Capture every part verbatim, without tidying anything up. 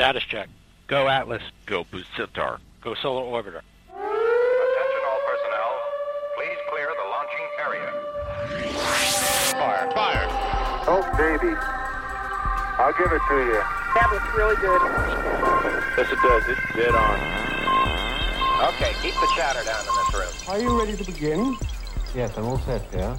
Status check. Go Atlas. Go Pulsar. Go Solar Orbiter. Attention all personnel. Please clear the launching area. Fire. Fire. Oh, baby. I'll give it to you. That was really good. Yes, it does. It's dead on. Okay, keep the chatter down in this room. Are you ready to begin? Yes, I'm all set, yeah.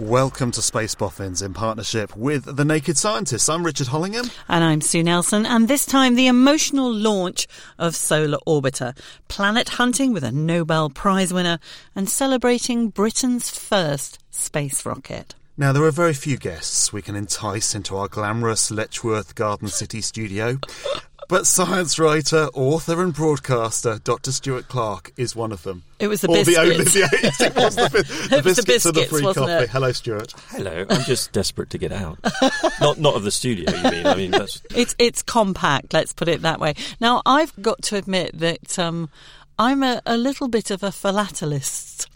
Welcome to Space Boffins in partnership with The Naked Scientists. I'm Richard Hollingham. And I'm Sue Nelson. And this time, the emotional launch of Solar Orbiter, planet hunting with a Nobel Prize winner and celebrating Britain's first space rocket. Now, there are very few guests we can entice into our glamorous Letchworth Garden City studio, but science writer, author and broadcaster Doctor Stuart Clark is one of them. It was the or biscuits. The only, the, it was the, the it was biscuits and the free coffee. It? Hello, Stuart. Hello. I'm just desperate to get out. Not not of the studio, you mean. I mean, that's... It's, it's compact, let's put it that way. Now, I've got to admit that um, I'm a, a little bit of a philatelist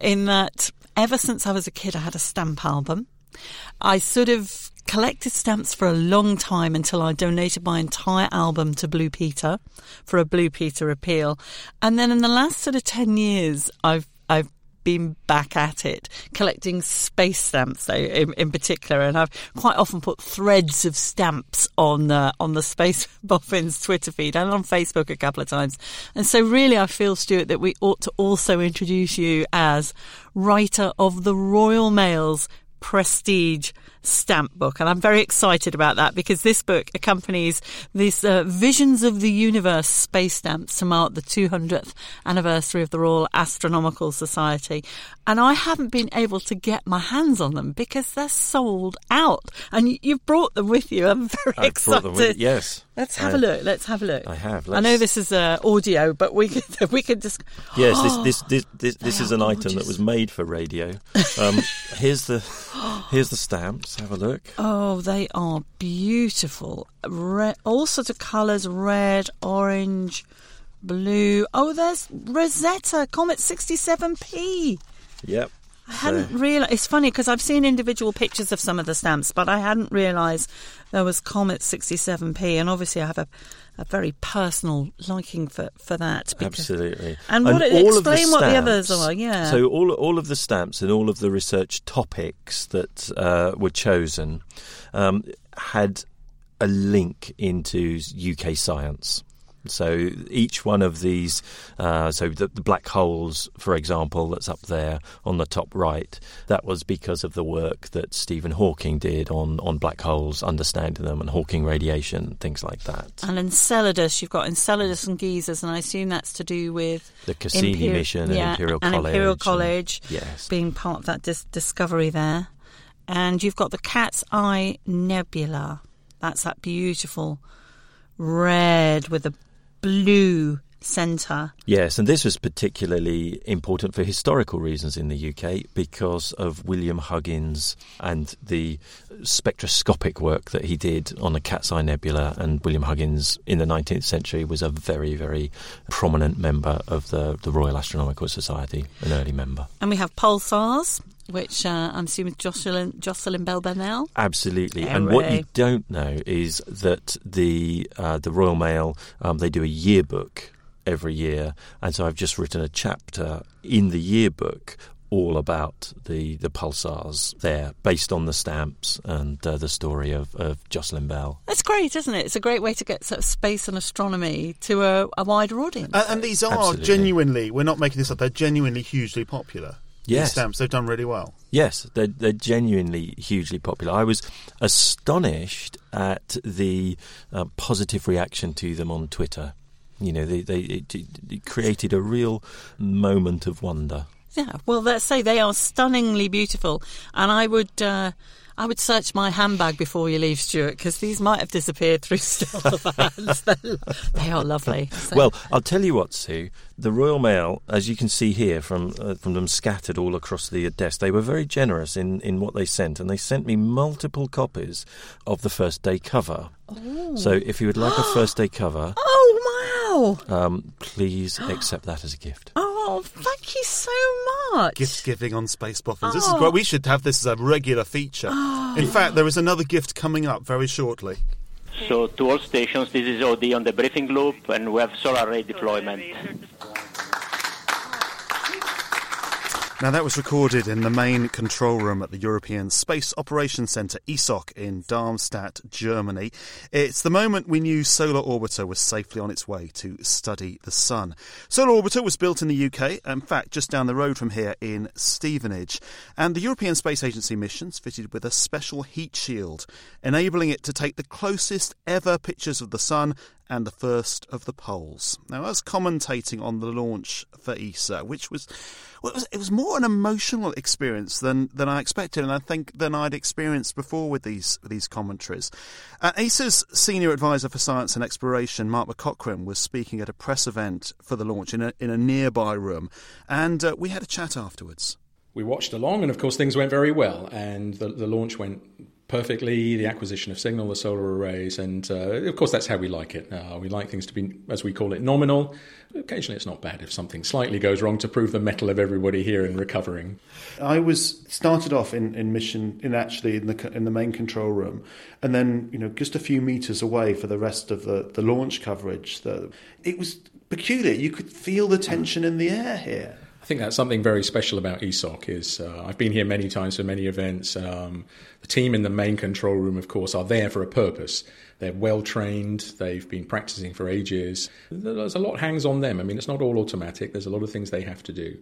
in that... Ever since I was a kid, I had a stamp album. I sort of collected stamps for a long time until I donated my entire album to Blue Peter for a Blue Peter appeal. And then in the last sort of ten years, I've I've been back at it, collecting space stamps though, in, in particular. And I've quite often put threads of stamps on uh, on the Space Boffins Twitter feed and on Facebook a couple of times. And so really I feel, Stuart, that we ought to also introduce you as writer of the Royal Mail's prestige stamp book, and I'm very excited about that because this book accompanies these uh, Visions of the Universe space stamps to mark the two hundredth anniversary of the Royal Astronomical Society, and I haven't been able to get my hands on them because they're sold out, and you've brought them with you. I'm very I've excited brought them with, yes let's have I, a look let's have a look I have let's... I know this is uh, audio, but we could we could just yes oh, this this this, this is an gorgeous item that was made for radio. um, here's the here's the stamps. Have a look. Oh, they are beautiful. Red, all sorts of colours, red, orange, blue. Oh, there's Rosetta, Comet sixty-seven P. Yep. I hadn't so. realised. It's funny because I've seen individual pictures of some of the stamps, but I hadn't realised there was Comet sixty-seven P. And obviously I have a, a very personal liking for, for that. Because, absolutely. And, what and it, all explain of the stamps, what the others are, yeah. So all, all of the stamps and all of the research topics that uh, were chosen um, had a link into U K science. So each one of these, uh, so the, the black holes, for example, that's up there on the top right, that was because of the work that Stephen Hawking did on, on black holes, understanding them and Hawking radiation, things like that. And Enceladus, you've got Enceladus and geysers, and I assume that's to do with... The Cassini Imper- mission yeah, and Imperial and College. Imperial College and, yes. being part of that dis- discovery there. And you've got the Cat's Eye Nebula. That's that beautiful red with a blue centre. Yes, and this was particularly important for historical reasons in the U K because of William Huggins and the spectroscopic work that he did on the Cat's Eye Nebula. And William Huggins in the nineteenth century was a very, very prominent member of the, the Royal Astronomical Society, an early member. And we have pulsars, which uh, I'm assuming Jocelyn, Jocelyn Bell Burnell. Absolutely. Airway. And what you don't know is that the uh, the Royal Mail, um, they do a yearbook every year. And so I've just written a chapter in the yearbook all about the, the pulsars there, based on the stamps and uh, the story of, of Jocelyn Bell. That's great, isn't it? It's a great way to get sort of space and astronomy to a, a wider audience. Uh, and these are absolutely. genuinely, we're not making this up, they're genuinely hugely popular. Yes. These stamps, they've done really well. Yes, they're, they're genuinely hugely popular. I was astonished at the uh, positive reaction to them on Twitter. You know, they, they it, it created a real moment of wonder. Yeah, well, let's say they are stunningly beautiful, and I would uh, I would search my handbag before you leave, Stuart, because these might have disappeared through stellar hands. They are lovely. So. Well, I'll tell you what, Sue. The Royal Mail, as you can see here from uh, from them scattered all across the desk, they were very generous in, in what they sent, and they sent me multiple copies of the first day cover. Ooh. So if you would like a first day cover... Oh, wow! Um, please accept that as a gift. Oh, thank you so much. Gift giving on Space Boffins. Oh. This is great. We should have this as a regular feature. Oh. In fact, there is another gift coming up very shortly. So to all stations, this is O D on the briefing loop, and we have solar array deployment. Now, that was recorded in the main control room at the European Space Operations Centre, E S O C, in Darmstadt, Germany. It's the moment we knew Solar Orbiter was safely on its way to study the sun. Solar Orbiter was built in the U K, in fact, just down the road from here in Stevenage. And the European Space Agency mission's fitted with a special heat shield, enabling it to take the closest ever pictures of the sun and the first of the poles. Now, I was commentating on the launch for E S A, which was, well, it was, it was more an emotional experience than, than I expected, and I think than I'd experienced before with these with these commentaries. Uh, E S A's senior advisor for science and exploration, Mark McCaughrean, was speaking at a press event for the launch in a, in a nearby room, and uh, we had a chat afterwards. We watched along, and of course things went very well, and the, the launch went perfectly, the acquisition of signal, the solar arrays, and uh, of course that's how we like it. Uh, we like things to be, as we call it, nominal. Occasionally it's not bad if something slightly goes wrong to prove the mettle of everybody here in recovering. I was started off in, in mission, in actually in the in the main control room, and then, you know, just a few metres away for the rest of the, the launch coverage. The, it was peculiar. You could feel the tension in the air here. I think that's something very special about E S O C is uh, I've been here many times for many events. Um, the team in the main control room, of course, are there for a purpose. They're well-trained. They've been practicing for ages. There's a lot hangs on them. I mean, it's not all automatic. There's a lot of things they have to do.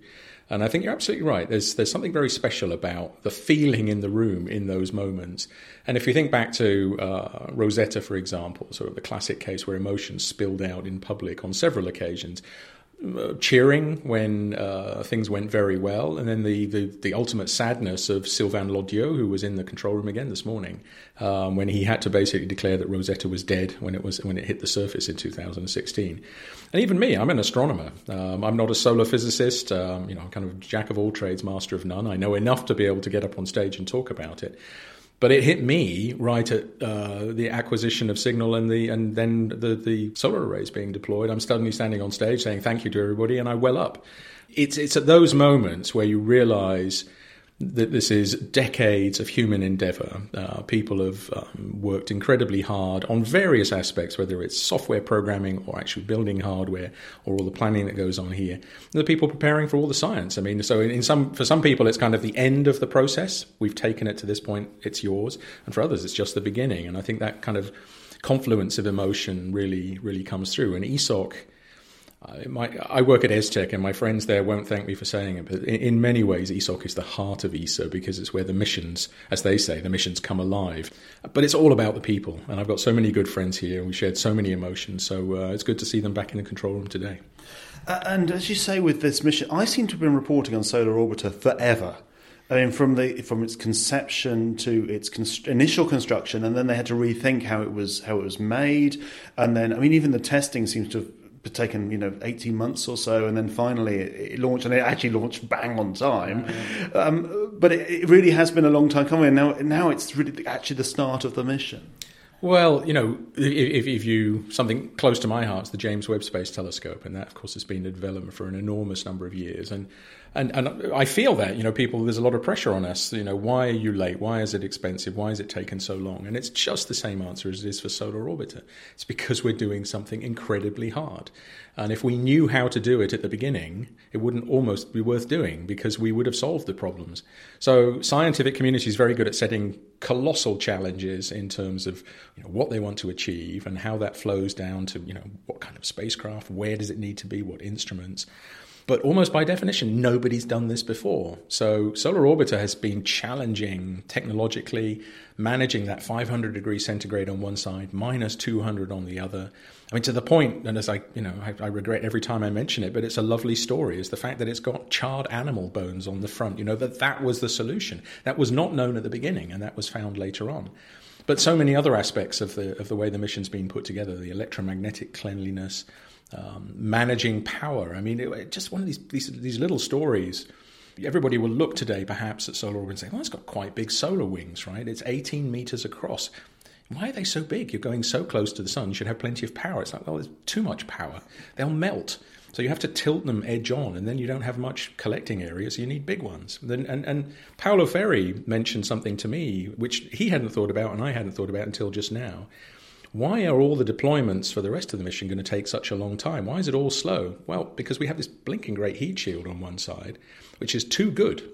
And I think you're absolutely right. There's there's something very special about the feeling in the room in those moments. And if you think back to uh, Rosetta, for example, sort of the classic case where emotions spilled out in public on several occasions, cheering when uh, things went very well, and then the, the, the ultimate sadness of Sylvain Lodieux, who was in the control room again this morning, um, when he had to basically declare that Rosetta was dead when it was when it hit the surface in two thousand sixteen. And even me, I'm an astronomer. Um, I'm not a solar physicist. Um, you know, I'm kind of jack of all trades, master of none. I know enough to be able to get up on stage and talk about it. But it hit me right at uh, the acquisition of signal and the and then the, the solar arrays being deployed. I'm suddenly standing on stage saying thank you to everybody, and I well up. It's it's at those moments where you realise that this is decades of human endeavour. Uh, people have um, worked incredibly hard on various aspects, whether it's software programming or actually building hardware or all the planning that goes on here. And the people preparing for all the science. I mean, so in some for some people, it's kind of the end of the process. We've taken it to this point, it's yours. And for others, it's just the beginning. And I think that kind of confluence of emotion really, really comes through. And E S O C... Uh, my, I work at ESTEC, and my friends there won't thank me for saying it, but in, in many ways E S O C is the heart of E S A, because it's where the missions, as they say, the missions come alive. But it's all about the people, and I've got so many good friends here, and we shared so many emotions, so uh, it's good to see them back in the control room today. Uh, and as you say with this mission, I seem to have been reporting on Solar Orbiter forever. I mean, from the from its conception to its const- initial construction, and then they had to rethink how it was how it was made, and then, I mean, even the testing seems to have taken, you know, eighteen months or so, and then finally it, it launched, and it actually launched bang on time. Mm-hmm. Um, but it, it really has been a long time coming, and now, now it's really actually the start of the mission. Well, you know, if, if you, something close to my heart's the James Webb Space Telescope, and that, of course, has been in development for an enormous number of years. And, and, and I feel that, you know, people, there's a lot of pressure on us. You know, why are you late? Why is it expensive? Why has it taken so long? And it's just the same answer as it is for Solar Orbiter. It's because we're doing something incredibly hard. And if we knew how to do it at the beginning, it wouldn't almost be worth doing, because we would have solved the problems. So scientific community is very good at setting colossal challenges in terms of, you know, what they want to achieve and how that flows down to, you know, what kind of spacecraft, where does it need to be, what instruments. But almost by definition, nobody's done this before. So Solar Orbiter has been challenging technologically, managing that five hundred degrees centigrade on one side, minus two hundred on the other. I mean, to the point, and as I, you know, I, I regret every time I mention it, but it's a lovely story, is the fact that it's got charred animal bones on the front. You know, that that was the solution. That was not known at the beginning, and that was found later on. But so many other aspects of the of the way the mission's been put together, the electromagnetic cleanliness, um, managing power. I mean, it, it just one of these, these these little stories. Everybody will look today, perhaps, at Solar Orbiter and say, "Well, it's got quite big solar wings, right? It's eighteen meters across. Why are they so big? You're going so close to the sun. You should have plenty of power." It's like, well, there's too much power. They'll melt. So you have to tilt them edge on, and then you don't have much collecting area, so you need big ones. Then, and, and Paolo Ferri mentioned something to me, which he hadn't thought about and I hadn't thought about until just now, why are all the deployments for the rest of the mission going to take such a long time? Why is it all slow? Well, because we have this blinking great heat shield on one side, which is too good.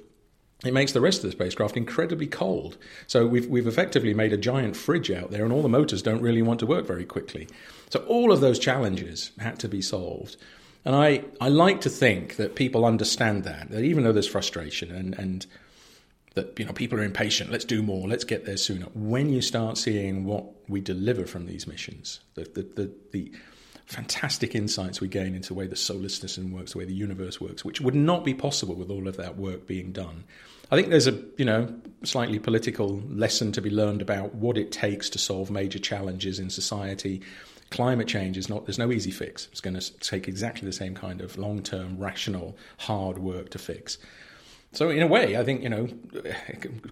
It makes the rest of the spacecraft incredibly cold. So we've we've effectively made a giant fridge out there, and all the motors don't really want to work very quickly. So all of those challenges had to be solved. And I, I like to think that people understand that, that even though there's frustration and, and that, you know, people are impatient, let's do more, let's get there sooner. When you start seeing what we deliver from these missions, the the the, the fantastic insights we gain into the way the solar system works, the way the universe works, which would not be possible with all of that work being done. I think there's a, you know, slightly political lesson to be learned about what it takes to solve major challenges in society. Climate change is not, there's no easy fix. It's going to take exactly the same kind of long-term, rational, hard work to fix. So in a way, I think, you know,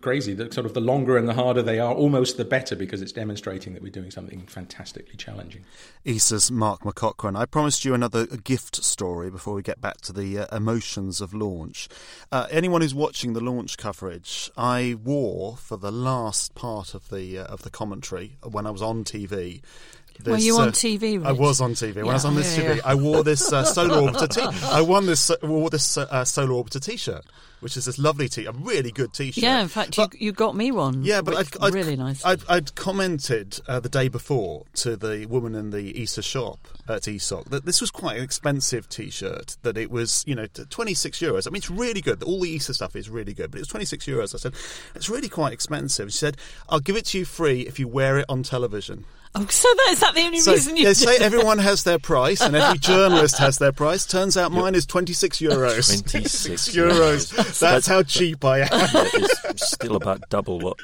crazy that sort of the longer and the harder they are, almost the better, because it's demonstrating that we're doing something fantastically challenging. E S A's Mark McCaughrean. I promised you another gift story before we get back to the uh, emotions of launch. Uh, anyone who's watching the launch coverage, I wore for the last part of the uh, of the commentary when I was on T V. This, were you on uh, T V? Rich? I was on T V. When yeah, I was on this yeah, T V, yeah. I wore this uh, Solar Orbiter t- I won this, uh, wore this uh, Solar Orbiter T-shirt, which is this lovely T-shirt, a really good T-shirt. Yeah, in fact, but, you, you got me one. Yeah, but I'd, I'd, really nice. I'd, I'd commented uh, the day before to the woman in the E S A shop at E S O C that this was quite an expensive T-shirt. That it was, you know, twenty-six euros. I mean, it's really good. All the E S A stuff is really good, but it was twenty-six euros. I said it's really quite expensive. She said, "I'll give it to you free if you wear it on television." Oh, so that, is that the only so, reason you... They say everyone has their price and every journalist has their price. Turns out mine is twenty-six euros. twenty-six euros. That's, that's how cheap I am. It's still about double what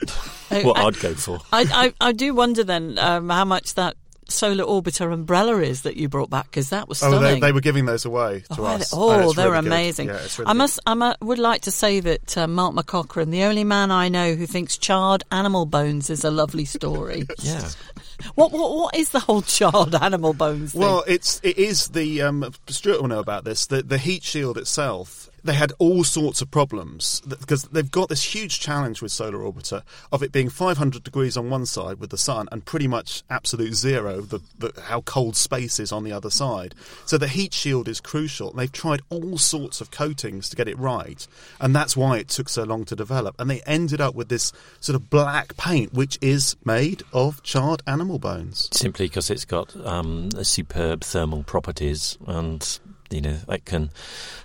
what I, I'd go for. I, I, I do wonder then um, how much that Solar Orbiter umbrella is that you brought back, because that was stunning. Oh, they, they were giving those away to oh, us. Oh, oh they're really amazing. Yeah, really I must. I mu- would like to say that uh, Mark McCaughrean, the only man I know who thinks charred animal bones is a lovely story. Yes. Yeah. What what what is the whole charred animal bones thing? Well, it's it is the um, Stuart will know about this. The the heat shield itself. They had all sorts of problems because they've got this huge challenge with Solar Orbiter of it being five hundred degrees on one side with the sun and pretty much absolute zero, the, the, how cold space is on the other side. So the heat shield is crucial. And they've tried all sorts of coatings to get it right. And that's why it took so long to develop. And they ended up with this sort of black paint, which is made of charred animal bones. Simply because it's got um, superb thermal properties and... You know, that can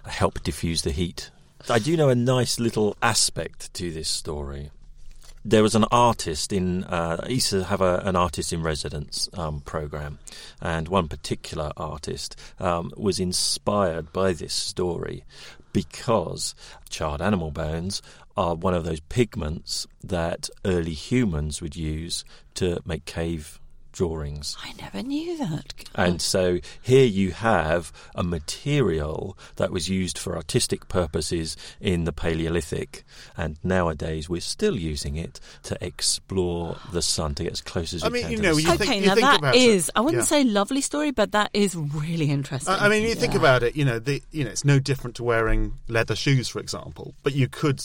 help diffuse the heat. I do know a nice little aspect to this story. There was an artist in... Uh, I used to have a, an artist-in-residence um, programme, and one particular artist um, was inspired by this story because charred animal bones are one of those pigments that early humans would use to make cave drawings. I never knew that. And so here you have a material that was used for artistic purposes in the Paleolithic, and nowadays we're still using it to explore the sun, to get as close as I we mean, can. I mean, you know, you think, okay, you now think that about is, it. I wouldn't yeah. say lovely story, but that is really interesting. I, I mean, you yeah. think about it, you know, the, you know, it's no different to wearing leather shoes, for example, but you could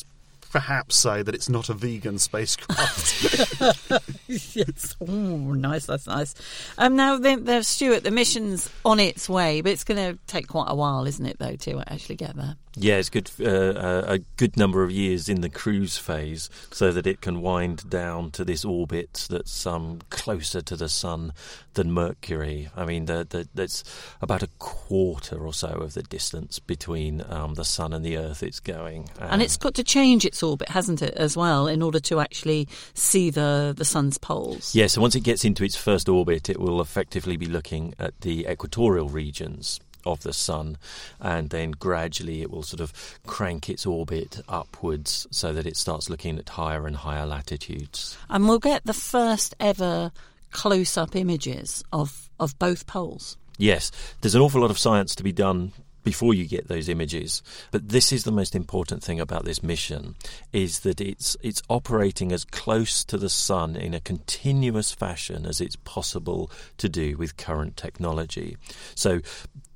perhaps say that it's not a vegan spacecraft. Yes. Oh, nice. That's nice. Um, now, the, the, Stuart, the mission's on its way, but it's going to take quite a while, isn't it, though, to actually get there? Yeah, it's good uh, a good number of years in the cruise phase so that it can wind down to this orbit that's um, closer to the sun than Mercury. I mean, the, the, that's about a quarter or so of the distance between um, the sun and the Earth it's going. And, and it's got to change its orbit, hasn't it, as well, in order to actually see the, the sun's poles? Yeah, so once it gets into its first orbit, it will effectively be looking at the equatorial regions of the sun, and then gradually it will sort of crank its orbit upwards so that it starts looking at higher and higher latitudes. And we'll get the first ever close-up images of, of both poles. Yes, there's an awful lot of science to be done before you get those images. But this is the most important thing about this mission, is that it's it's operating as close to the sun in a continuous fashion as it's possible to do with current technology. So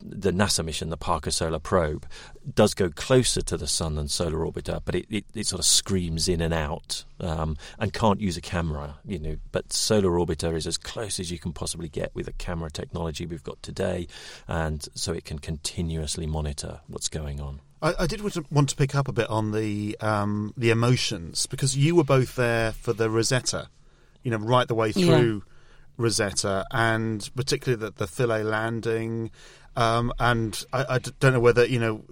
the NASA mission, the Parker Solar Probe, does go closer to the sun than Solar Orbiter, but it, it, it sort of screams in and out um, and can't use a camera, you know. But Solar Orbiter is as close as you can possibly get with the camera technology we've got today, and so it can continuously monitor what's going on. I, I did want to pick up a bit on the um, the emotions, because you were both there for the Rosetta, you know, right the way through yeah. Rosetta, and particularly the, the Philae landing. Um, and I, I don't know whether, you know,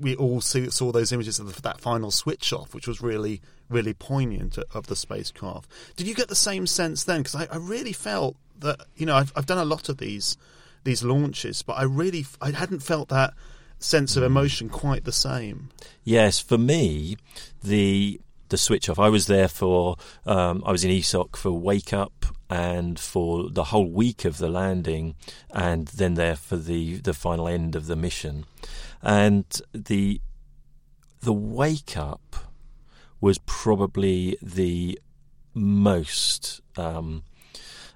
we all see, saw those images of the, that final switch off, which was really, really poignant, of the spacecraft. Did you get the same sense then? Because I, I really felt that, you know, I've, I've done a lot of these these launches, but I really, I hadn't felt that sense of emotion quite the same. Yes, for me, the the switch off. I was there for, um, I was in E S O C for Wake Up, and for the whole week of the landing, and then there for the, the final end of the mission. And the the wake up was probably the most um,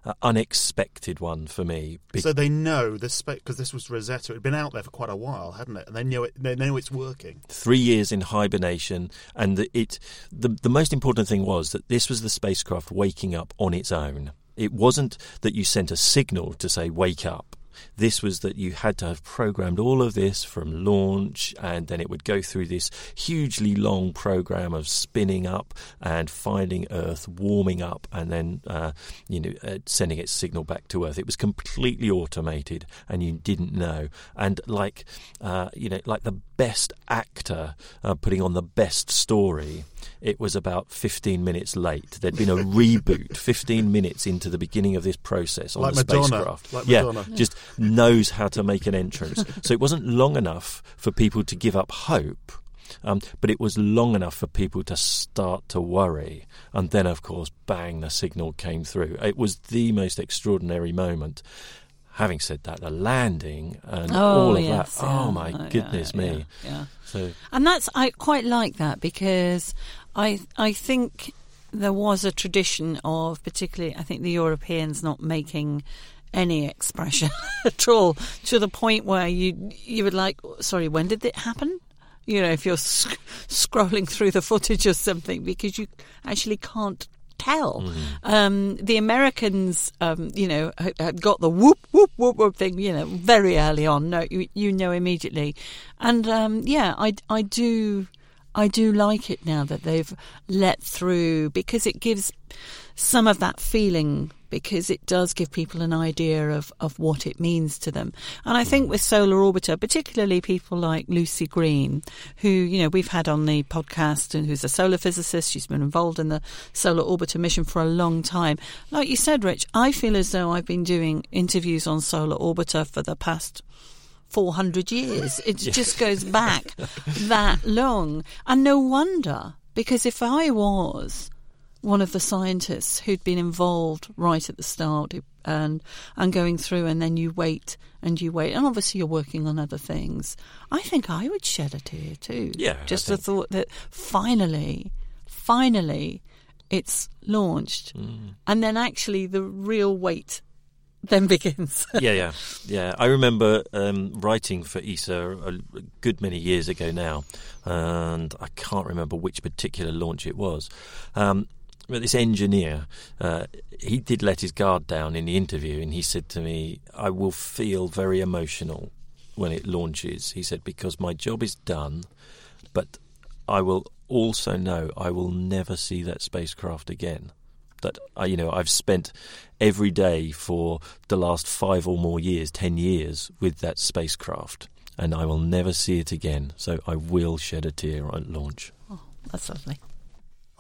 uh, unexpected one for me. Be- so they know this, because this was Rosetta. It had been out there for quite a while, hadn't it? And they know it. They know it's working. Three years in hibernation, and the, it. The, the most important thing was that this was the spacecraft waking up on its own. It wasn't that you sent a signal to say, wake up. This was that you had to have programmed all of this from launch, and then it would go through this hugely long program of spinning up and finding Earth, warming up, and then uh, you know uh, sending its signal back to Earth. It was completely automated, and you didn't know. And like uh, you know, like the best actor uh, putting on the best story, it was about fifteen minutes late. There'd been a reboot fifteen minutes into the beginning of this process on like the Madonna, spacecraft. Like yeah, Madonna. Just knows how to make an entrance. So it wasn't long enough for people to give up hope, um, but it was long enough for people to start to worry. And then, of course, bang, the signal came through. It was the most extraordinary moment. Having said that, the landing and oh, all of yes, that, yeah. oh, my oh, goodness yeah, me. Yeah, yeah. So, and that's I quite like that, because... I I think there was a tradition of, particularly, I think the Europeans not making any expression at all, to the point where you you would like, sorry, when did it happen? You know, if you're sc- scrolling through the footage or something, because you actually can't tell. Mm-hmm. Um, the Americans, um, you know, had got the whoop, whoop, whoop, whoop thing, you know, very early on. No, you, you know immediately. And, um, yeah, I, I do... I do like it now that they've let through, because it gives some of that feeling, because it does give people an idea of, of what it means to them. And I think with Solar Orbiter, particularly people like Lucy Green, who, you know, we've had on the podcast, and who's a solar physicist. She's been involved in the Solar Orbiter mission for a long time. Like you said, Rich, I feel as though I've been doing interviews on Solar Orbiter for the past four hundred years. It just goes back that long. And no wonder, because if I was one of the scientists who'd been involved right at the start and and going through, and then you wait and you wait, and obviously you're working on other things, I think I would shed a tear too. Yeah, just the thought that finally, finally it's launched. Mm. And then actually the real wait then begins. yeah, yeah, yeah. I remember um, writing for E S A a good many years ago now, and I can't remember which particular launch it was. Um, but this engineer, uh, he did let his guard down in the interview, and he said to me, "I will feel very emotional when it launches." He said, "Because my job is done, but I will also know I will never see that spacecraft again. That, you know, I've spent every day for the last five or more years, ten years, with that spacecraft, and I will never see it again. So I will shed a tear at launch." Oh, that's lovely.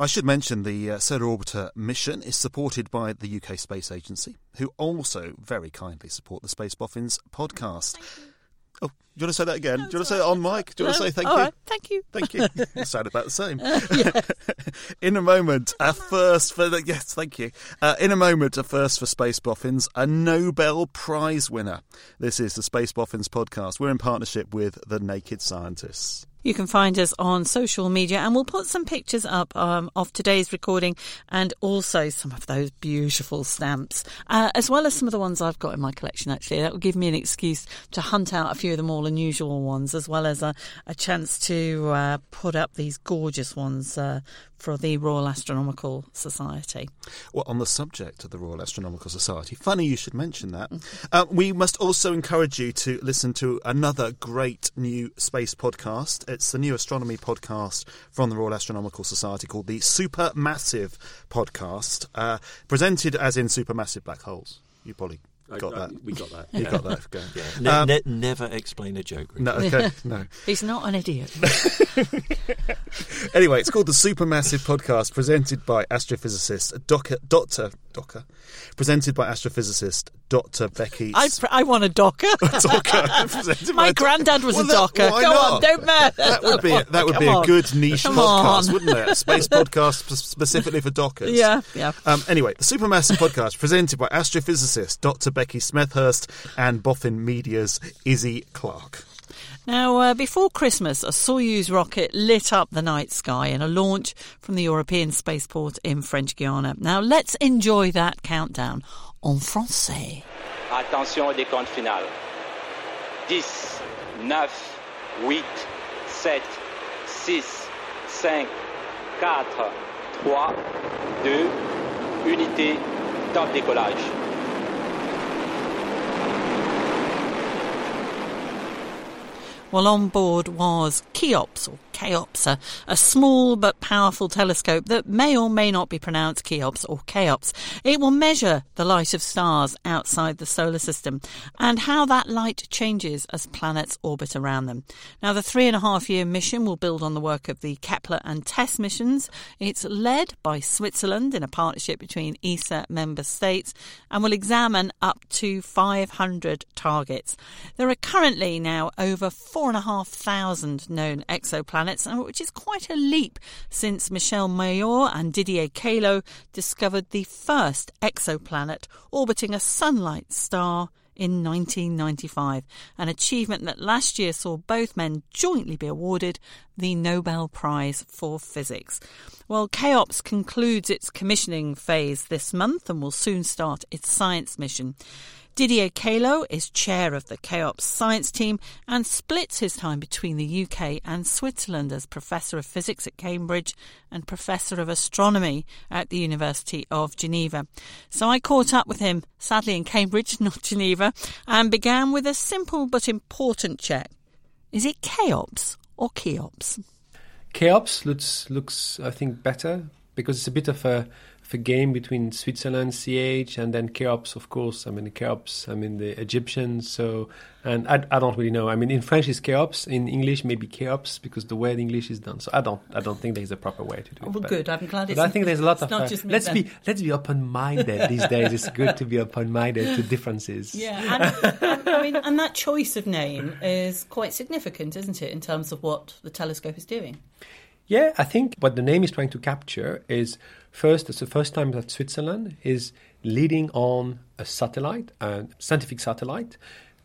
I should mention the uh, Solar Orbiter mission is supported by the U K Space Agency, who also very kindly support the Space Boffins podcast. Oh, do you want to say that again? No, do you want to say that on mic? Do you no, want to say thank you? Right, thank you. Thank you. It sounded about the same. Uh, yes. In a moment, a first for... The, yes, thank you. Uh, in a moment, a first for Space Boffins, a Nobel Prize winner. This is the Space Boffins podcast. We're in partnership with The Naked Scientists. You can find us on social media, and we'll put some pictures up um, of today's recording and also some of those beautiful stamps, uh, as well as some of the ones I've got in my collection, actually. That will give me an excuse to hunt out a few of the more unusual ones, as well as a, a chance to uh, put up these gorgeous ones uh, for the Royal Astronomical Society. Well, on the subject of the Royal Astronomical Society, funny you should mention that. Uh, we must also encourage you to listen to another great new space podcast. It's the new astronomy podcast from the Royal Astronomical Society called the Supermassive Podcast, uh, presented as in supermassive black holes. You probably got I, that. I, we got that. You yeah. got that. Go. Yeah. Ne- um, ne- never explain a joke. Really. No, okay, no. He's not an idiot. Anyway, it's called the Supermassive Podcast, presented by astrophysicist Doctor Doctor Docker, presented by astrophysicist Doctor Becky. I, pr- I want a Docker. Docker. My granddad was well, a Docker. That, Go not? on, don't matter. That would be that would Come be a good niche Come podcast, on. wouldn't it? A space podcast specifically for Dockers. Yeah, yeah. Um, anyway, the Supermassive Podcast, presented by astrophysicist Doctor Becky Smethurst and Boffin Media's Izzy Clark. Now, uh, before Christmas, a Soyuz rocket lit up the night sky in a launch from the European spaceport in French Guiana. Now, let's enjoy that countdown en français. Attention au décompte final. ten, nine, eight, seven, six, five, four, three, two, unité, top décollage. Well, on board was CHEOPS, or CHEOPS, a, a small but powerful telescope that may or may not be pronounced CHEOPS or CHEOPS. It will measure the light of stars outside the solar system and how that light changes as planets orbit around them. Now, the three-and-a-half-year mission will build on the work of the Kepler and TESS missions. It's led by Switzerland in a partnership between E S A member states and will examine up to five hundred targets. There are currently now over Four and a half thousand known exoplanets, which is quite a leap since Michel Mayor and Didier Queloz discovered the first exoplanet orbiting a sunlight star in nineteen ninety-five, an achievement that last year saw both men jointly be awarded the Nobel Prize for Physics. Well, CHEOPS concludes its commissioning phase this month and will soon start its science mission. Didier Queloz is chair of the CHEOPS science team and splits his time between the U K and Switzerland as Professor of Physics at Cambridge and Professor of Astronomy at the University of Geneva. So I caught up with him, sadly in Cambridge, not Geneva, and began with a simple but important check. Is it CHEOPS or CHEOPS? CHEOPS looks, looks, I think, better because it's a bit of a... a game between Switzerland, C H, and then CHEOPS, of course. I mean, the CHEOPS, I mean, the Egyptians, so, and I, I don't really know. I mean, in French it's CHEOPS, in English maybe CHEOPS, because the way the English is done. So I don't I don't think there's a proper way to do it. Well, good, I'm glad it's... I think there's a lot of... Uh, let's be let's be open-minded these days. It's good to be open-minded to differences. Yeah, and, and, I mean, and that choice of name is quite significant, isn't it, in terms of what the telescope is doing? Yeah, I think what the name is trying to capture is... First, it's the first time that Switzerland is leading on a satellite, a scientific satellite.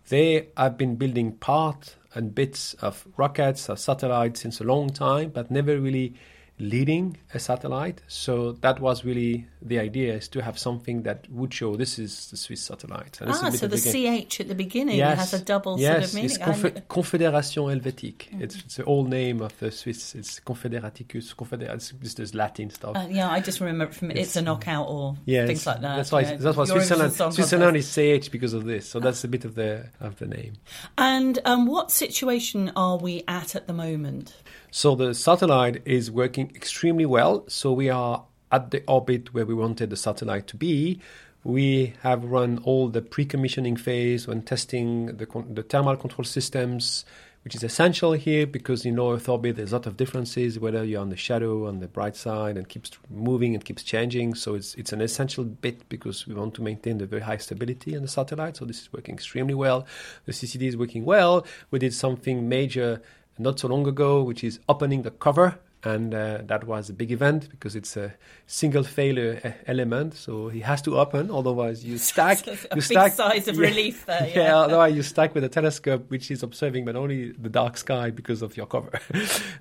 They have been building part and bits of rockets or satellites since a long time, but never really leading a satellite. So that was really the idea, is to have something that would show this is the Swiss satellite. And ah, so the C H at the beginning yes, has a double yes, sort of meaning. Yes, conf- I... Confédération Helvétique. Mm. It's, it's the old name of the Swiss. It's Confederaticus. Confeder- it's, it's this Latin stuff. Uh, yeah, I just remember from it's, it's a knockout or yes, things like that. That's why, you know, that's why Switzerland, Switzerland is C H because of this. So that's a bit of the of the name. And um, what situation are we at at the moment? So the satellite is working extremely well. So we are at the orbit where we wanted the satellite to be. We have run all the pre-commissioning phase when testing the, con- the thermal control systems, which is essential here because in low Earth orbit there's a lot of differences, whether you're on the shadow, on the bright side, and keeps moving and keeps changing. So it's it's an essential bit because we want to maintain the very high stability in the satellite. So this is working extremely well. The C C D is working well. We did something major not so long ago, which is opening the cover And uh, that was a big event because it's a single failure element, so he has to open. Otherwise, you stack. a you big stack, size of yeah, relief there. Yeah. yeah, otherwise you stack with a telescope which is observing but only the dark sky because of your cover.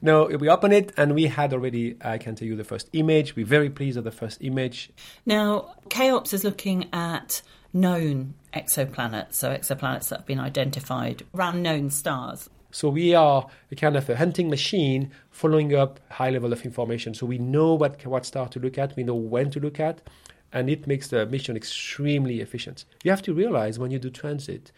No, we open it, and we had already. I can tell you the first image. We're very pleased with the first image. Now, CHEOPS is looking at known exoplanets, so exoplanets that have been identified around known stars. So we are a kind of a hunting machine following up high level of information. So we know what, what star to look at, we know when to look at, and it makes the mission extremely efficient. You have to realize when you do transit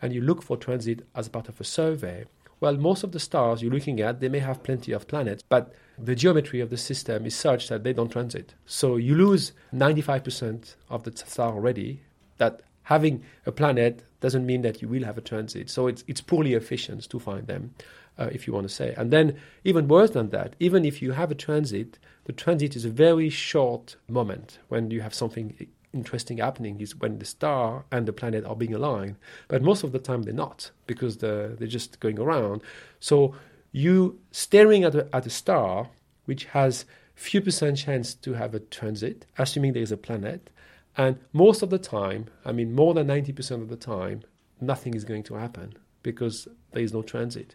and you look for transit as part of a survey, well, most of the stars you're looking at, they may have plenty of planets, but the geometry of the system is such that they don't transit. So you lose ninety-five percent of the star already. That having a planet doesn't mean that you will have a transit. So it's it's poorly efficient to find them, uh, if you want to say. And then even worse than that, even if you have a transit, the transit is a very short moment when you have something interesting happening is when the star and the planet are being aligned. But most of the time they're not because the, they're just going around. So you staring at a, at a star, which has few percent chance to have a transit, assuming there is a planet. And most of the time, I mean, more than ninety percent of the time, nothing is going to happen because there is no transit.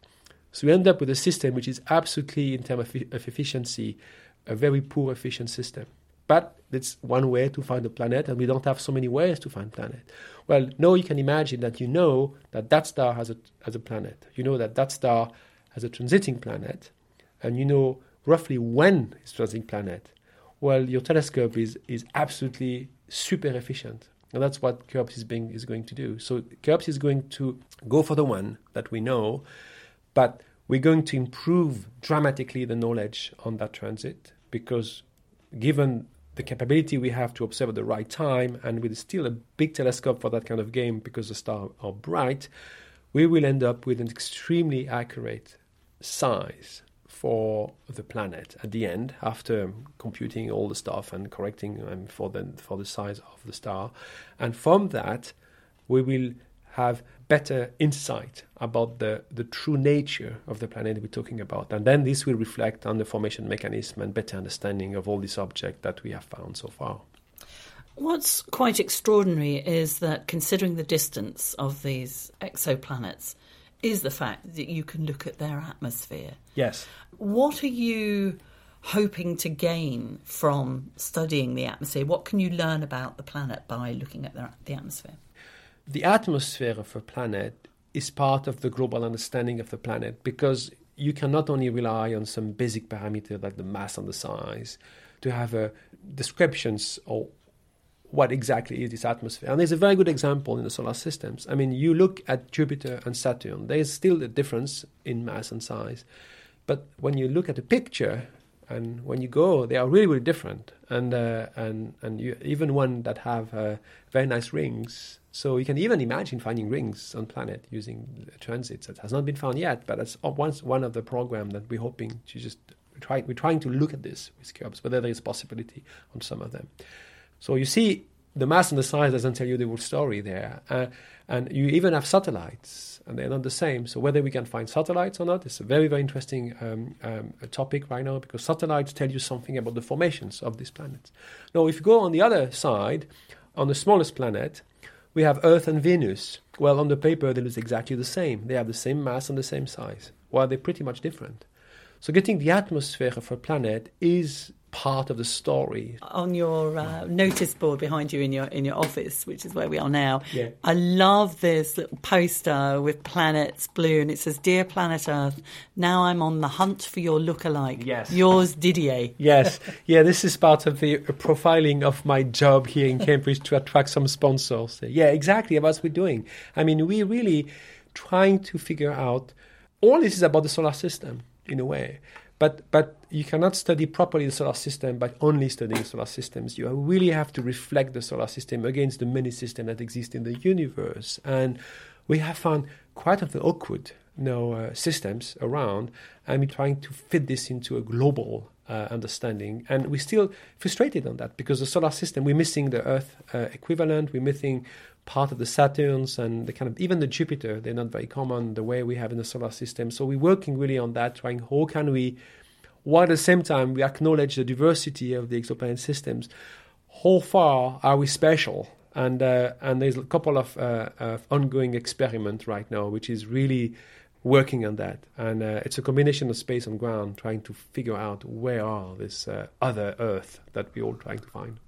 So you end up with a system which is absolutely, in terms of, of efficiency, a very poor efficient system. But that's one way to find a planet, and we don't have so many ways to find planet. Well, now you can imagine that you know that that star has a, has a planet. You know that that star has a transiting planet, and you know roughly when it's transiting planet. Well, your telescope is, is absolutely super efficient. And that's what CHEOPS is being is going to do. So CHEOPS is going to go for the one that we know, but we're going to improve dramatically the knowledge on that transit because given the capability we have to observe at the right time, and with still a big telescope for that kind of game because the stars are bright, we will end up with an extremely accurate size for the planet at the end, after computing all the stuff and correcting um, for the for the size of the star. And from that, we will have better insight about the, the true nature of the planet we're talking about. And then this will reflect on the formation mechanism and better understanding of all these objects that we have found so far. What's quite extraordinary is that, considering the distance of these exoplanets, is the fact that you can look at their atmosphere. Yes. What are you hoping to gain from studying the atmosphere? What can you learn about the planet by looking at their, the atmosphere? The atmosphere of a planet is part of the global understanding of the planet because you can not only rely on some basic parameter like the mass and the size to have a descriptions or what exactly is this atmosphere. And there's a very good example in the solar systems. I mean, you look at Jupiter and Saturn, there's still a difference in mass and size. But when you look at a picture, and when you go, they are really, really different. And uh, and, and you, even one that have uh, very nice rings. So you can even imagine finding rings on planet using transits. That has not been found yet, but that's one of the programs that we're hoping to just try. We're trying to look at this with CHEOPS, whether there is possibility on some of them. So you see, the mass and the size doesn't tell you the whole story there. Uh, and you even have satellites, and they're not the same. So whether we can find satellites or not is a very, very interesting um, um, topic right now, because satellites tell you something about the formations of these planets. Now, if you go on the other side, on the smallest planet, we have Earth and Venus. Well, on the paper, they look exactly the same. They have the same mass and the same size. Well, they're pretty much different. So getting the atmosphere of a planet is part of the story. On your uh, notice board behind you in your in your office, which is where we are now, yeah. I love this little poster with planets blue, and it says, "Dear Planet Earth, now I'm on the hunt for your lookalike. Yes. Yours, Didier." Yes. Yeah, this is part of the profiling of my job here in Cambridge to attract some sponsors. Yeah, exactly. That's what we're doing. I mean, we're really trying to figure out, all this is about the solar system, in a way. But but you cannot study properly the solar system by only studying solar systems. You really have to reflect the solar system against the many systems that exist in the universe. And we have found quite of the awkward you know, uh, systems around, and we're trying to fit this into a global uh, understanding. And we're still frustrated on that because the solar system, we're missing the Earth uh, equivalent, we're missing part of the Saturns and the kind of even the Jupiter. They're not very common the way we have in the solar system. So we're working really on that, trying how can we while at the same time we acknowledge the diversity of the exoplanet systems. How far are we special? And uh, and there's a couple of, uh, of ongoing experiments right now, which is really working on that. And uh, it's a combination of space and ground, trying to figure out where are this uh, other Earth that we're all trying to find.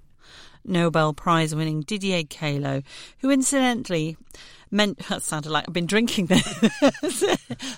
Nobel Prize-winning Didier Queloz, who incidentally meant that sounded like I've been drinking this.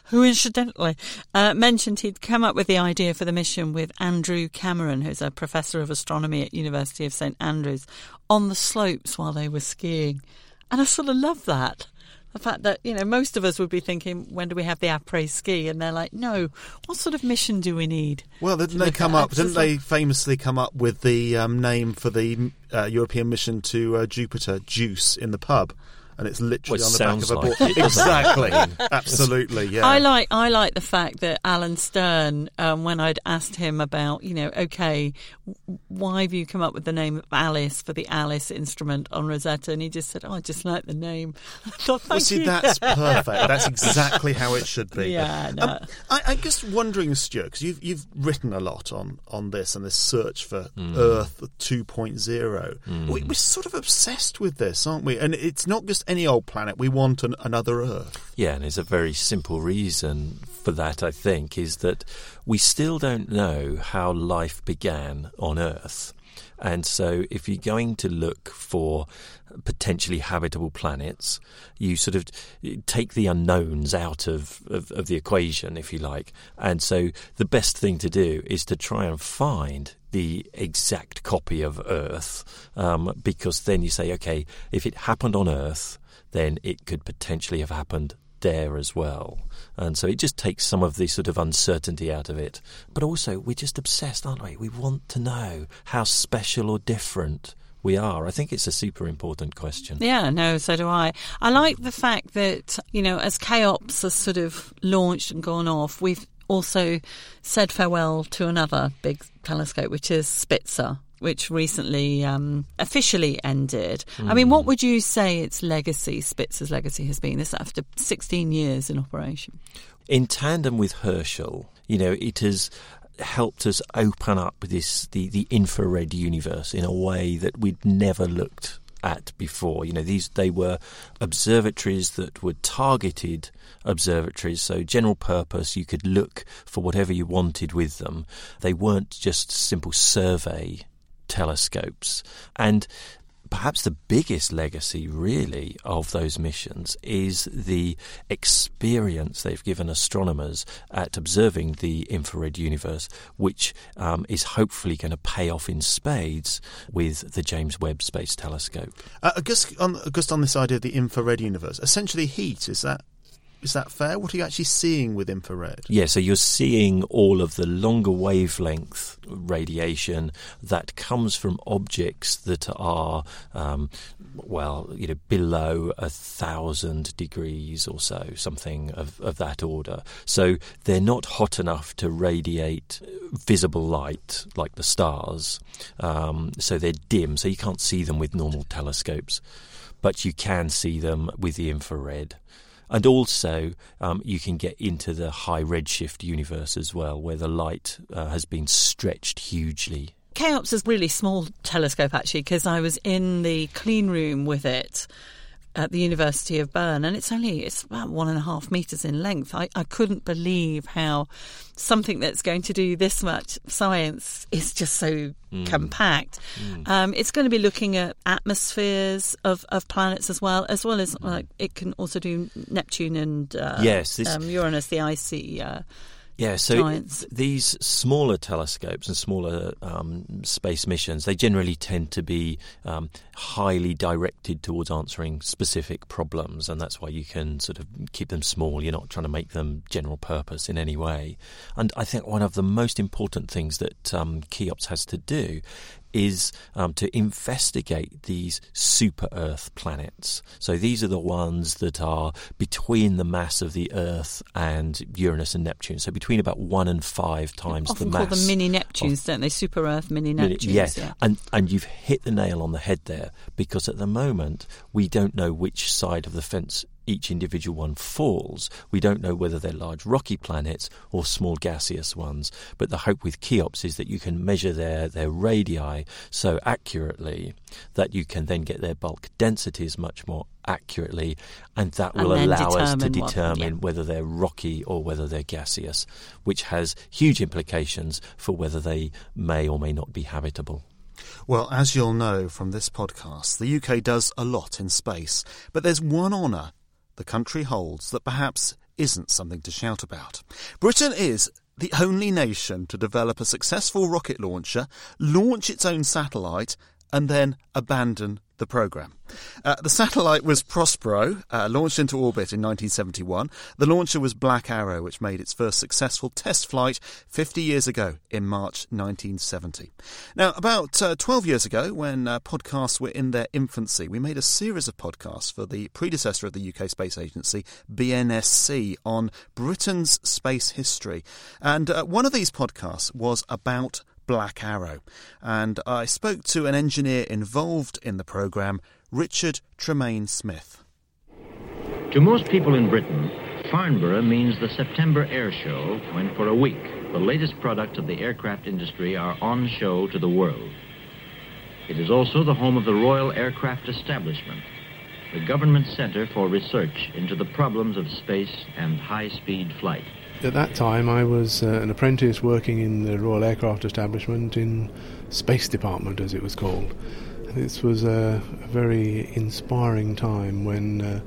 who incidentally uh, mentioned he'd come up with the idea for the mission with Andrew Cameron, who's a professor of astronomy at University of Saint Andrews, on the slopes while they were skiing. And I sort of love that. The fact that, you know, most of us would be thinking, when do we have the après ski? And they're like, no, what sort of mission do we need? Well, didn't they come up, didn't they famously come up with the um, name for the uh, European mission to uh, Jupiter, Juice in the pub? And it's literally on the back of a board. Like exactly. Absolutely, yeah. I like I like the fact that Alan Stern, um, when I'd asked him about, you know, okay, why have you come up with the name of Alice for the Alice instrument on Rosetta? And he just said, oh, I just like the name. I thought, thank well, see, you. That's perfect. That's exactly how it should be. Yeah, no. um, I, I'm just wondering, Stuart, because you've, you've written a lot on, on this and this search for mm. Earth two point oh. Mm. We, we're sort of obsessed with this, aren't we? And it's not just any old planet, we want an, another Earth. Yeah, and there's a very simple reason for that, I think, is that we still don't know how life began on Earth. And so if you're going to look for potentially habitable planets, you sort of take the unknowns out of, of, of the equation, if you like. And so the best thing to do is to try and find the exact copy of Earth, um, because then you say, okay, if it happened on Earth, then it could potentially have happened there as well. And so it just takes some of the sort of uncertainty out of it. But also, we're just obsessed, aren't we? We want to know how special or different we are. I think it's a super important question. Yeah, no, so do I. I like the fact that, you know, as CHEOPS has sort of launched and gone off, we've also said farewell to another big telescope, which is Spitzer, which recently um, officially ended. Mm. I mean, what would you say its legacy, Spitzer's legacy, has been? This after sixteen years in operation. In tandem with Herschel, you know, it has helped us open up this the, the infrared universe in a way that we'd never looked at before. You know, these they were observatories that were targeted observatories, so general purpose, you could look for whatever you wanted with them. They weren't just simple survey telescopes. And perhaps the biggest legacy, really, of those missions is the experience they've given astronomers at observing the infrared universe, which um, is hopefully going to pay off in spades with the James Webb Space Telescope. Uh, just, on, just on this idea of the infrared universe, essentially heat, is that Is that fair? What are you actually seeing with infrared? Yeah, so you're seeing all of the longer wavelength radiation that comes from objects that are, um, well, you know, below a thousand degrees or so, something of, of that order. So they're not hot enough to radiate visible light like the stars. Um, so they're dim, so you can't see them with normal telescopes, but you can see them with the infrared. And also, um, you can get into the high redshift universe as well, where the light uh, has been stretched hugely. CHEOPS is a really small telescope, actually, because I was in the clean room with it at the University of Bern, and it's only it's about one and a half metres in length. I, I couldn't believe how something that's going to do this much science is just so mm. compact. Mm. Um, it's going to be looking at atmospheres of, of planets as well, as well as mm. like it can also do Neptune and uh, yes, this... um, Uranus, the icy uh Yeah, so th- these smaller telescopes and smaller um, space missions, they generally tend to be um, highly directed towards answering specific problems, and that's why you can sort of keep them small. You're not trying to make them general purpose in any way. And I think one of the most important things that um, CHEOPS has to do is um, to investigate these super-Earth planets. So these are the ones that are between the mass of the Earth and Uranus and Neptune, so between about one and five times the mass. Often call them mini-Neptunes, of, don't they? Super-Earth mini-Neptunes. Mini, yes, yeah. and, and you've hit the nail on the head there, because at the moment we don't know which side of the fence each individual one falls. We don't know whether they're large rocky planets or small gaseous ones, but the hope with CHEOPS is that you can measure their, their radii so accurately that you can then get their bulk densities much more accurately, and that will and allow us to determine what, yeah. whether they're rocky or whether they're gaseous, which has huge implications for whether they may or may not be habitable. Well, as you'll know from this podcast, the U K does a lot in space, but there's one honour the country holds that perhaps isn't something to shout about. Britain is the only nation to develop a successful rocket launcher, launch its own satellite, and then abandon the programme. Uh, the satellite was Prospero, uh, launched into orbit in nineteen seventy-one. The launcher was Black Arrow, which made its first successful test flight fifty years ago in March nineteen seventy. Now, about uh, twelve years ago, when uh, podcasts were in their infancy, we made a series of podcasts for the predecessor of the U K Space Agency, B N S C, on Britain's space history. And uh, one of these podcasts was about Black Arrow, and I spoke to an engineer involved in the programme, Richard Tremaine-Smith. To most people in Britain, Farnborough means the September air show, when for a week the latest products of the aircraft industry are on show to the world. It is also the home of the Royal Aircraft Establishment, the government centre for research into the problems of space and high-speed flight. At that time, I was uh, an apprentice working in the Royal Aircraft Establishment in Space Department, as it was called. This was a, a very inspiring time when uh,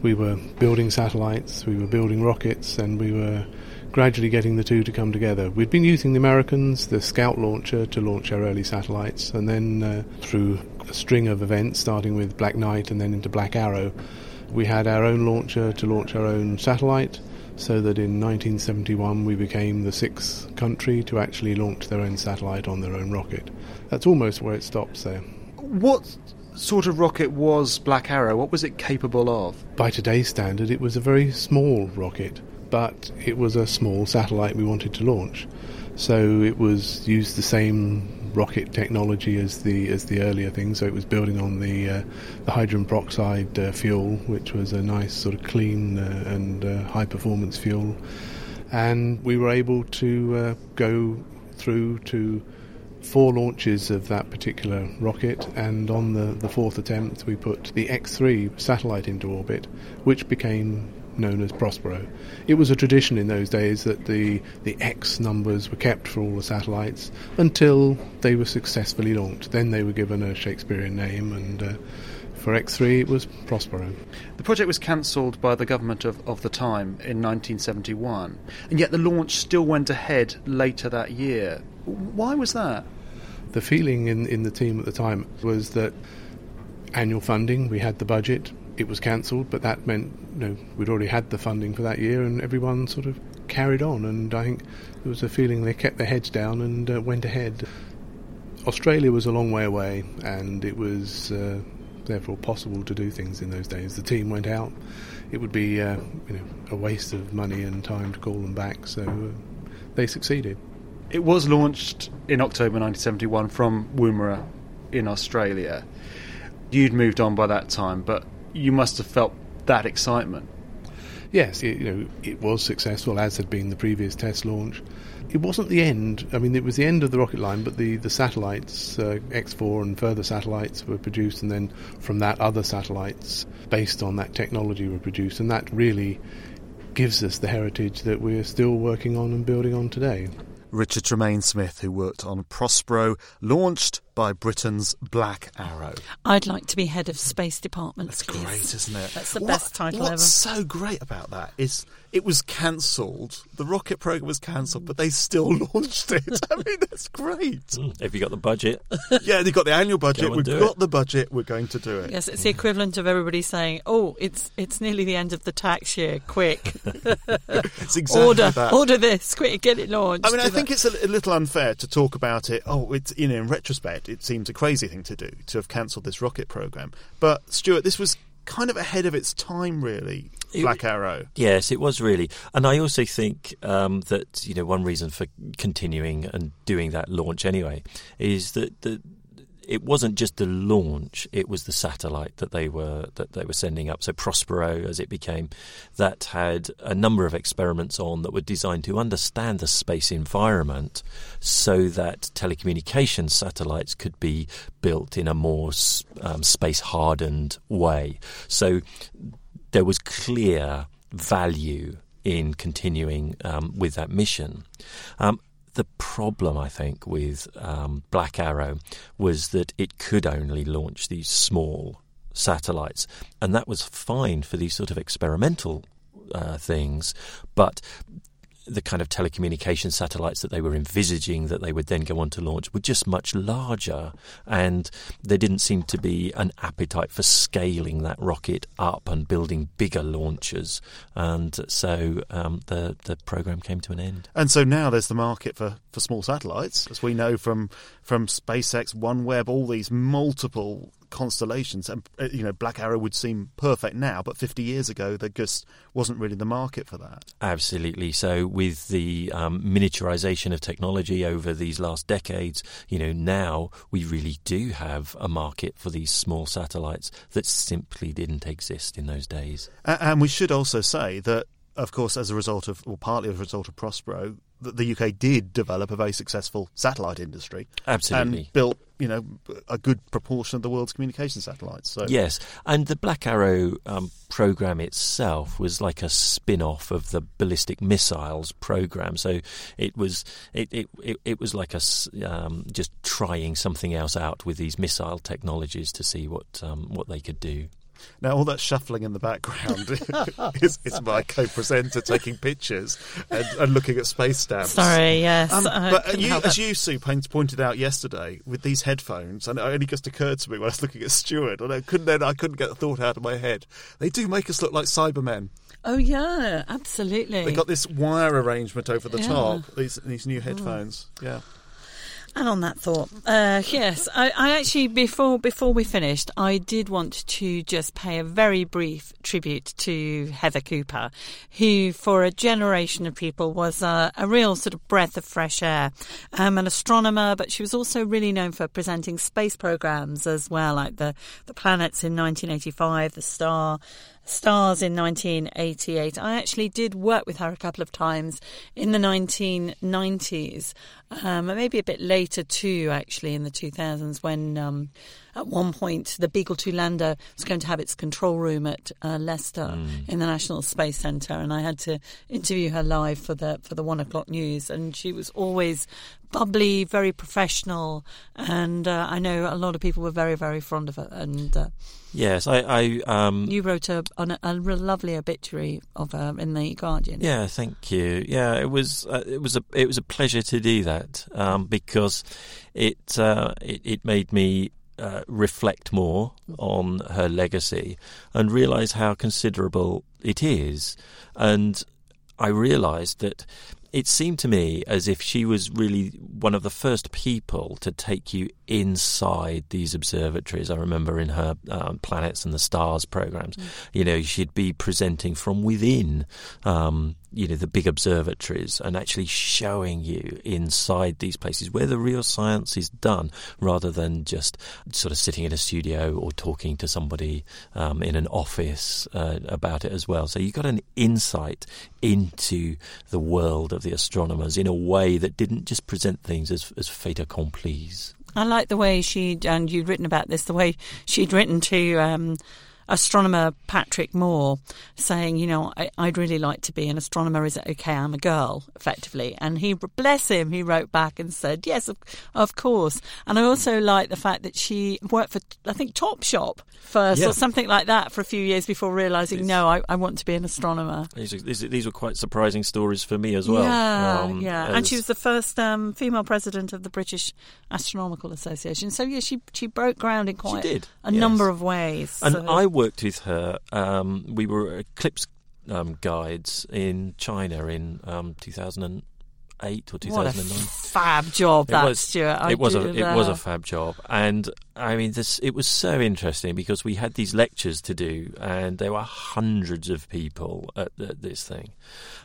we were building satellites, we were building rockets, and we were gradually getting the two to come together. We'd been using the Americans, the Scout launcher, to launch our early satellites, and then uh, through a string of events, starting with Black Knight and then into Black Arrow, we had our own launcher to launch our own satellite, so that in nineteen seventy-one we became the sixth country to actually launch their own satellite on their own rocket. That's almost where it stops there. What sort of rocket was Black Arrow? What was it capable of? By today's standard, it was a very small rocket, but it was a small satellite we wanted to launch. So it was used the same rocket technology as the as the earlier thing, so it was building on the, uh, the hydrogen peroxide uh, fuel, which was a nice sort of clean uh, and uh, high-performance fuel. And we were able to uh, go through to four launches of that particular rocket, and on the, the fourth attempt we put the X three satellite into orbit, which became known as Prospero. It was a tradition in those days that the, the X numbers were kept for all the satellites until they were successfully launched. Then they were given a Shakespearean name, and uh, for X three it was Prospero. The project was cancelled by the government of, of the time in nineteen seventy-one, and yet the launch still went ahead later that year. Why was that? The feeling in, in the team at the time was that annual funding, we had the budget. It was cancelled, but that meant, you know, we'd already had the funding for that year, and everyone sort of carried on, and I think there was a feeling they kept their heads down and uh, went ahead. Australia was a long way away, and it was uh, therefore possible to do things in those days. The team went out. It would be uh, you know, a waste of money and time to call them back, so uh, they succeeded. It was launched in October nineteen seventy-one from Woomera in Australia. You'd moved on by that time, but you must have felt that excitement. Yes, it, you know, it was successful, as had been the previous test launch. It wasn't the end. I mean, it was the end of the rocket line, but the, the satellites, uh, X four and further satellites were produced, and then from that other satellites based on that technology were produced, and that really gives us the heritage that we're still working on and building on today. Richard Tremaine-Smith, who worked on Prospero, launched by Britain's Black Arrow. I'd like to be head of Space Department. That's please. Great, isn't it? That's the what, best title what's ever. What's so great about that is it was cancelled. The rocket programme was cancelled, but they still launched it. I mean, that's great. Mm, have you got the budget? Yeah, they've got the annual budget. We've got it. The budget. We're going to do it. Yes, it's the equivalent of everybody saying, oh, it's it's nearly the end of the tax year. Quick. It's exactly order, that. Order this. Quick, get it launched. I mean, I think it's a, a little unfair to talk about it. Oh, it's, you know, in retrospect, it seems a crazy thing to do, to have cancelled this rocket programme. But, Stuart, this was kind of ahead of its time, really, Black Arrow. Yes, it was really. And I also think um, that, you know, one reason for continuing and doing that launch anyway is that the it wasn't just the launch, it was the satellite that they were that they were sending up. So Prospero, as it became, that had a number of experiments on that were designed to understand the space environment so that telecommunications satellites could be built in a more um, space-hardened way. So there was clear value in continuing um, with that mission. Um, The problem, I think, with um, Black Arrow was that it could only launch these small satellites. And that was fine for these sort of experimental uh, things, but the kind of telecommunication satellites that they were envisaging that they would then go on to launch were just much larger, and there didn't seem to be an appetite for scaling that rocket up and building bigger launchers. And so um, the the program came to an end. And so now there's the market for, for small satellites, as we know from from SpaceX, OneWeb, all these multiple constellations. And you know, Black Arrow would seem perfect now, but fifty years ago there just wasn't really the market for that. Absolutely. So with the um, miniaturization of technology over these last decades, you know, now we really do have a market for these small satellites that simply didn't exist in those days. And we should also say that, of course, as a result of, or partly as a result of Prospero, the U K did develop a very successful satellite industry. Absolutely. And built, you know, a good proportion of the world's communication satellites. So. Yes, and the Black Arrow um, program itself was like a spin-off of the ballistic missiles program. So it was it it, it, it was like a um, just trying something else out with these missile technologies to see what um, what they could do. Now, all that shuffling in the background is, is my co-presenter taking pictures and, and looking at space stamps. Sorry, yes. Um, but you, as you, Sue, pointed out yesterday, with these headphones, and it only just occurred to me when I was looking at Stuart, and I couldn't, then I couldn't get the thought out of my head, they do make us look like Cybermen. Oh, yeah, absolutely. They've got this wire arrangement over the yeah. top, these, these new headphones, oh. yeah. And on that thought, uh, yes, I, I actually, before before we finished, I did want to just pay a very brief tribute to Heather Cooper, who for a generation of people was a, a real sort of breath of fresh air. Um, an astronomer, but she was also really known for presenting space programmes as well, like the, the Planets in nineteen eighty-five, the Star... Stars in nineteen eighty-eight. I actually did work with her a couple of times in the nineteen nineties, um, maybe a bit later too, actually, in the two thousands, when um, at one point the Beagle two lander was going to have its control room at uh, Leicester mm. in the National Space Centre, and I had to interview her live for the for the one o'clock news, and she was always bubbly, very professional, and uh, I know a lot of people were very, very fond of her. And uh, yes, I, I um, you wrote a, a, a lovely obituary of her in the Guardian. Yeah, thank you. Yeah, it was uh, it was a it was a pleasure to do that um, because it, uh, it it made me uh, reflect more on her legacy and realise how considerable it is, and I realised that. It seemed to me as if she was really one of the first people to take you inside these observatories. I remember in her um, Planets and the Stars programs, mm. you know, she'd be presenting from within, um, you know, the big observatories and actually showing you inside these places where the real science is done, rather than just sort of sitting in a studio or talking to somebody um, in an office uh, about it as well. So you got an insight into the world of the astronomers in a way that didn't just present things as, as fait accompli. I like the way she, and you'd written about this, the way she'd written to um, astronomer Patrick Moore, saying, you know, I, I'd really like to be an astronomer. Is it OK? I'm a girl, effectively. And he, bless him, he wrote back and said, yes, of, of course. And I also like the fact that she worked for, I think, Topshop first yeah. or something like that for a few years before realising, it's, no, I, I want to be an astronomer. These, these were quite surprising stories for me as well. Yeah, um, yeah. As... And she was the first um, female president of the British Astronomical Association. So, yeah, she she broke ground in quite did, a yes. number of ways. So. And I worked with her. Um, we were eclipse um, guides in China in um, two thousand eight. Eight or two thousand and nine. Fab job, that, Stuart. It was a it was a fab job, and I mean, this it was so interesting because we had these lectures to do, and there were hundreds of people at, at this thing,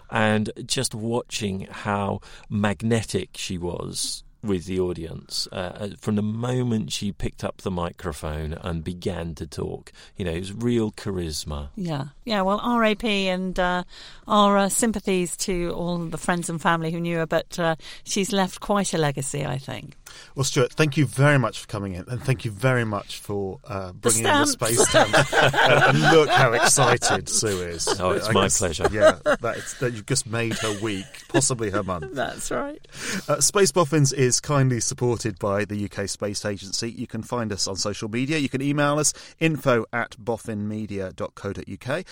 and just watching how magnetic she was with the audience uh, from the moment she picked up the microphone and began to talk. You know, it was real charisma. Yeah, yeah. Well, R A P and uh, our uh, sympathies to all the friends and family who knew her, but uh, she's left quite a legacy, I think. Well, Stuart, thank you very much for coming in, and thank you very much for uh, bringing the in the space stamp. and, and look how excited Sue is. Oh, it's I my guess, pleasure. Yeah, that, is, that you've just made her week, possibly her month. That's right. Uh, Space Boffins is kindly supported by the U K Space Agency. You can find us on social media. You can email us, info at boffinmedia dot co dot uk. Uh,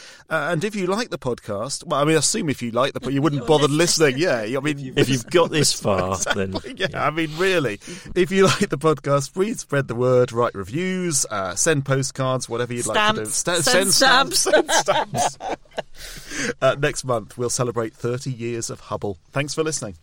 and if you like the podcast, well, I mean, I assume if you like the podcast, you wouldn't bother listening. Yeah, I mean, if you've, if you've got this far, exactly, then... Yeah, yeah, I mean, really. If you like the podcast, please spread the word, write reviews, uh, send postcards, whatever you'd stamps. like to do. St- send, send stamps. Stamps. Send stamps. uh, next month, we'll celebrate thirty years of Hubble. Thanks for listening.